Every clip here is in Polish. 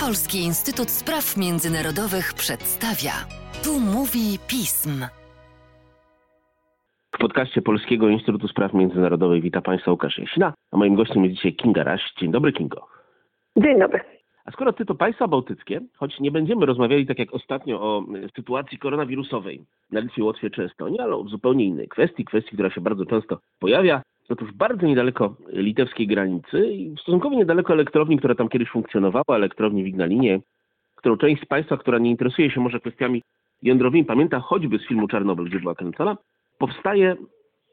Polski Instytut Spraw Międzynarodowych przedstawia. Tu mówi pism. W podcaście Polskiego Instytutu Spraw Międzynarodowych witam Państwa Łukasz Jasina, a moim gościem jest dzisiaj Kinga Raś. Dzień dobry, Kingo. Dzień dobry. A skoro ty, to państwa bałtyckie, choć nie będziemy rozmawiali tak jak ostatnio o sytuacji koronawirusowej na Litwie, Łotwie czy Estonii, ale o zupełnie innej kwestii, która się bardzo często pojawia, otóż bardzo niedaleko litewskiej granicy i stosunkowo niedaleko elektrowni, która tam kiedyś funkcjonowała, elektrowni w Ignalinie, którą część z państwa, która nie interesuje się może kwestiami jądrowymi, pamięta choćby z filmu Czarnobyl, gdzie była kręcona, powstaje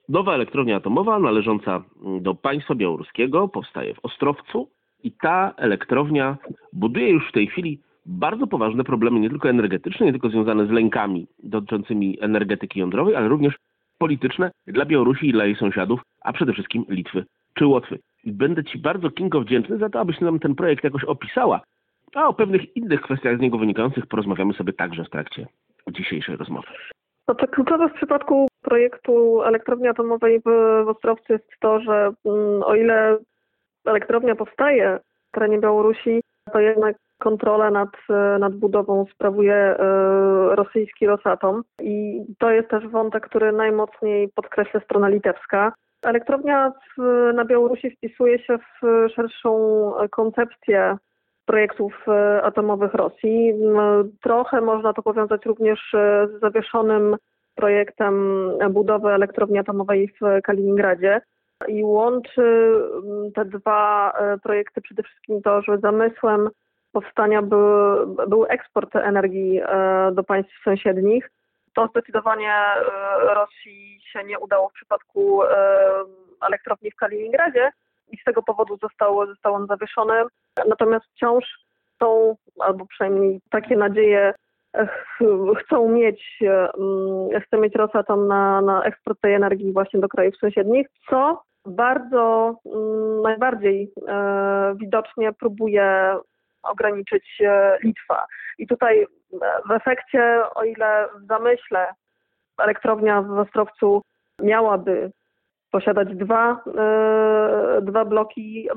nowa elektrownia atomowa należąca do państwa białoruskiego, powstaje w Ostrowcu. I ta elektrownia buduje już w tej chwili bardzo poważne problemy, nie tylko energetyczne, nie tylko związane z lękami dotyczącymi energetyki jądrowej, ale również polityczne dla Białorusi i dla jej sąsiadów, a przede wszystkim Litwy czy Łotwy. I będę Ci bardzo, Kingo, wdzięczny za to, abyś nam ten projekt jakoś opisała, a o pewnych innych kwestiach z niego wynikających porozmawiamy sobie także w trakcie dzisiejszej rozmowy. No to kluczowe w przypadku projektu elektrowni atomowej w Ostrowcu jest to, że o ile elektrownia powstaje w terenie Białorusi, to jednak kontrolę nad budową sprawuje rosyjski Rosatom i to jest też wątek, który najmocniej podkreśla strona litewska. Elektrownia na Białorusi wpisuje się w szerszą koncepcję projektów atomowych Rosji. Trochę można to powiązać również z zawieszonym projektem budowy elektrowni atomowej w Kaliningradzie. I łączy te dwa projekty przede wszystkim to, że zamysłem powstania był eksport energii do państw sąsiednich. To zdecydowanie Rosji się nie udało w przypadku elektrowni w Kaliningradzie i z tego powodu został on zawieszony. Natomiast wciąż są, albo przynajmniej takie nadzieje chce mieć Rosatom na eksport tej energii właśnie do krajów sąsiednich, co najbardziej widocznie próbuje ograniczyć Litwa. I tutaj w efekcie, o ile w zamyśle elektrownia w Ostrowcu miałaby posiadać dwa bloki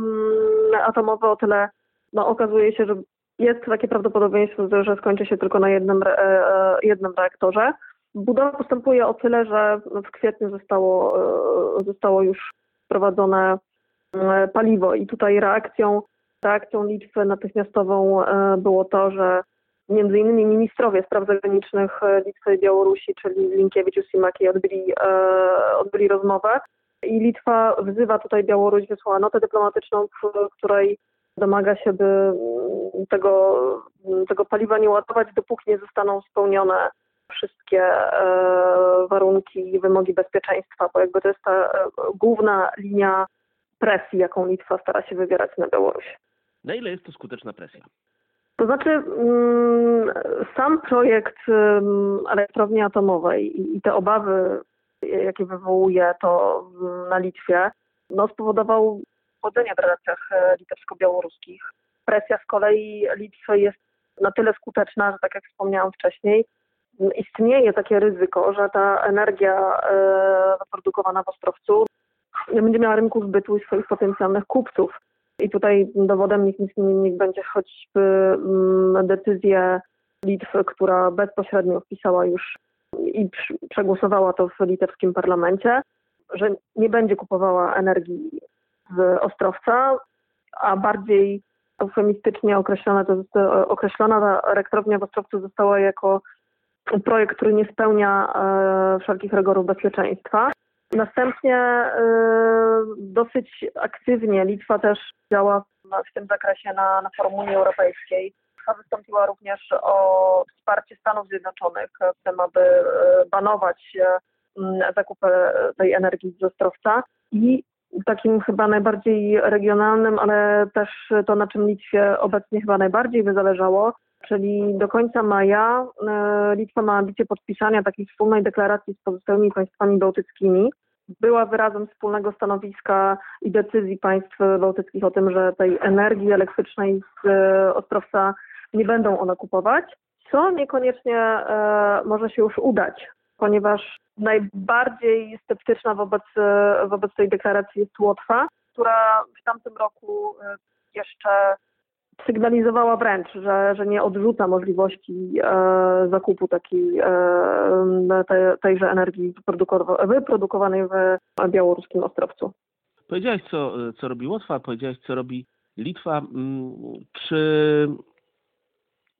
atomowe, o tyle okazuje się, że jest takie prawdopodobieństwo, że skończy się tylko na jednym reaktorze. Budowa postępuje o tyle, że w kwietniu zostało już wprowadzone paliwo i tutaj reakcją Litwy natychmiastową było to, że między innymi ministrowie spraw zagranicznych Litwy i Białorusi, czyli Linkiewicz i Simaki, odbyli rozmowę i Litwa wzywa tutaj Białoruś, wysłała notę dyplomatyczną, w której domaga się, by tego paliwa nie ładować, dopóki nie zostaną spełnione wszystkie warunki i wymogi bezpieczeństwa, bo jakby to jest ta główna linia presji, jaką Litwa stara się wywierać na Białoruś. Na ile jest to skuteczna presja? To znaczy sam projekt elektrowni atomowej i te obawy, jakie wywołuje to na Litwie, spowodował w relacjach litewsko-białoruskich. Presja z kolei Litwy jest na tyle skuteczna, że tak jak wspomniałam wcześniej, istnieje takie ryzyko, że ta energia wyprodukowana w Ostrowcu będzie miała rynku zbytu i swoich potencjalnych kupców. I tutaj dowodem niech będzie choćby decyzja Litwy, która bezpośrednio wpisała już i przegłosowała to w litewskim parlamencie, że nie będzie kupowała energii z Ostrowca, a bardziej eufemistycznie określona ta elektrownia w Ostrowcu została jako projekt, który nie spełnia wszelkich rygorów bezpieczeństwa. Następnie dosyć aktywnie Litwa też działa w tym zakresie na forum Unii Europejskiej. Litwa wystąpiła również o wsparcie Stanów Zjednoczonych w tym, aby banować zakupy tej energii z Ostrowca i takim chyba najbardziej regionalnym, ale też to, na czym Litwie obecnie chyba najbardziej by zależało, czyli do końca maja Litwa ma ambicje podpisania takiej wspólnej deklaracji z pozostałymi państwami bałtyckimi. Była wyrazem wspólnego stanowiska i decyzji państw bałtyckich o tym, że tej energii elektrycznej z Ostrowca nie będą one kupować, co niekoniecznie może się już udać, ponieważ najbardziej sceptyczna wobec tej deklaracji jest Łotwa, która w tamtym roku jeszcze sygnalizowała wręcz, że nie odrzuca możliwości zakupu tejże energii wyprodukowanej w białoruskim Ostrowcu. Powiedziałeś, co robi Łotwa, powiedziałeś, co robi Litwa. Czy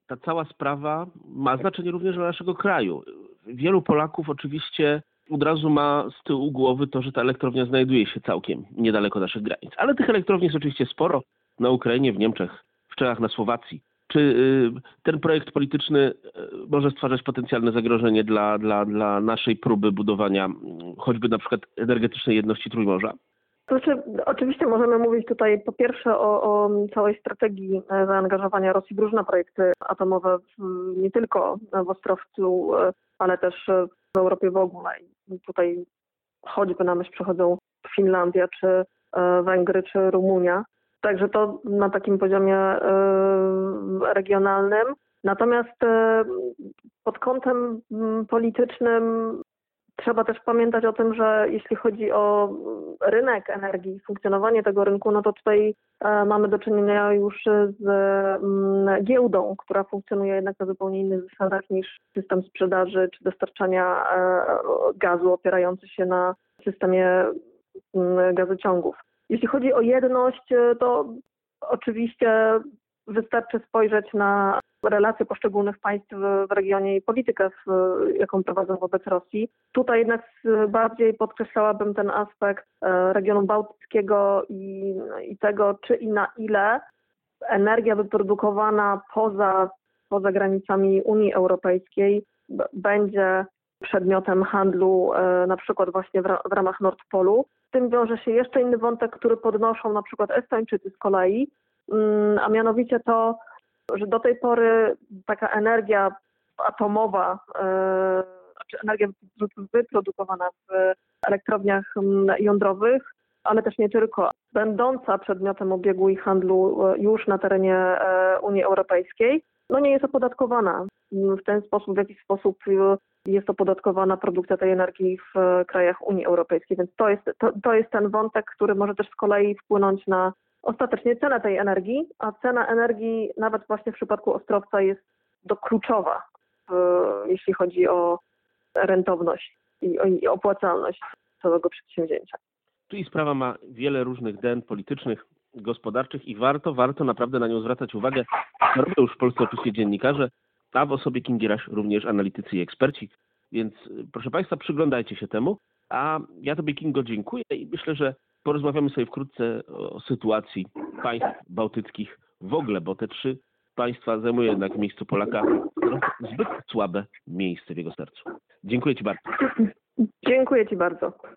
ta cała sprawa ma znaczenie również dla naszego kraju? Wielu Polaków oczywiście od razu ma z tyłu głowy to, że ta elektrownia znajduje się całkiem niedaleko naszych granic. Ale tych elektrowni jest oczywiście sporo na Ukrainie, w Niemczech, w Czechach, na Słowacji. Czy ten projekt polityczny może stwarzać potencjalne zagrożenie dla naszej próby budowania choćby na przykład energetycznej jedności Trójmorza? Znaczy, oczywiście możemy mówić tutaj po pierwsze o całej strategii zaangażowania Rosji w różne projekty atomowe, nie tylko w Ostrowcu, ale też w Europie w ogóle. I tutaj choćby na myśl przychodzą Finlandia, czy Węgry, czy Rumunia. Także to na takim poziomie regionalnym. Natomiast pod kątem politycznym trzeba też pamiętać o tym, że jeśli chodzi o rynek energii, funkcjonowanie tego rynku, no to tutaj mamy do czynienia już z giełdą, która funkcjonuje jednak na zupełnie innych zasadach niż system sprzedaży czy dostarczania gazu opierający się na systemie gazociągów. Jeśli chodzi o jedność, to oczywiście wystarczy spojrzeć na relacje poszczególnych państw w regionie i politykę, jaką prowadzą wobec Rosji. Tutaj jednak bardziej podkreślałabym ten aspekt regionu bałtyckiego i tego, czy i na ile energia wyprodukowana poza granicami Unii Europejskiej będzie przedmiotem handlu, na przykład właśnie w ramach Nordpolu. Z tym wiąże się jeszcze inny wątek, który podnoszą na przykład Estończycy z kolei, a mianowicie to, że do tej pory taka energia atomowa, czy energia wyprodukowana w elektrowniach jądrowych, ale też nie tylko, będąca przedmiotem obiegu i handlu już na terenie Unii Europejskiej, no nie jest opodatkowana w ten sposób, w jaki sposób jest opodatkowana produkcja tej energii w krajach Unii Europejskiej. Więc to jest ten wątek, który może też z kolei wpłynąć na ostatecznie cena tej energii, a cena energii nawet właśnie w przypadku Ostrowca jest kluczowa, jeśli chodzi o rentowność i opłacalność całego przedsięwzięcia. Czyli sprawa ma wiele różnych den politycznych, gospodarczych i warto naprawdę na nią zwracać uwagę. Robią już w Polsce oczywiście dziennikarze, a w osobie Kingi Raś również analitycy i eksperci. Więc proszę Państwa, przyglądajcie się temu. A ja Tobie, Kingo, dziękuję i myślę, że porozmawiamy sobie wkrótce o sytuacji państw bałtyckich w ogóle, bo te trzy państwa zajmują jednak w miejscu Polaka zbyt słabe miejsce w jego sercu. Dziękuję Ci bardzo. Dziękuję Ci bardzo.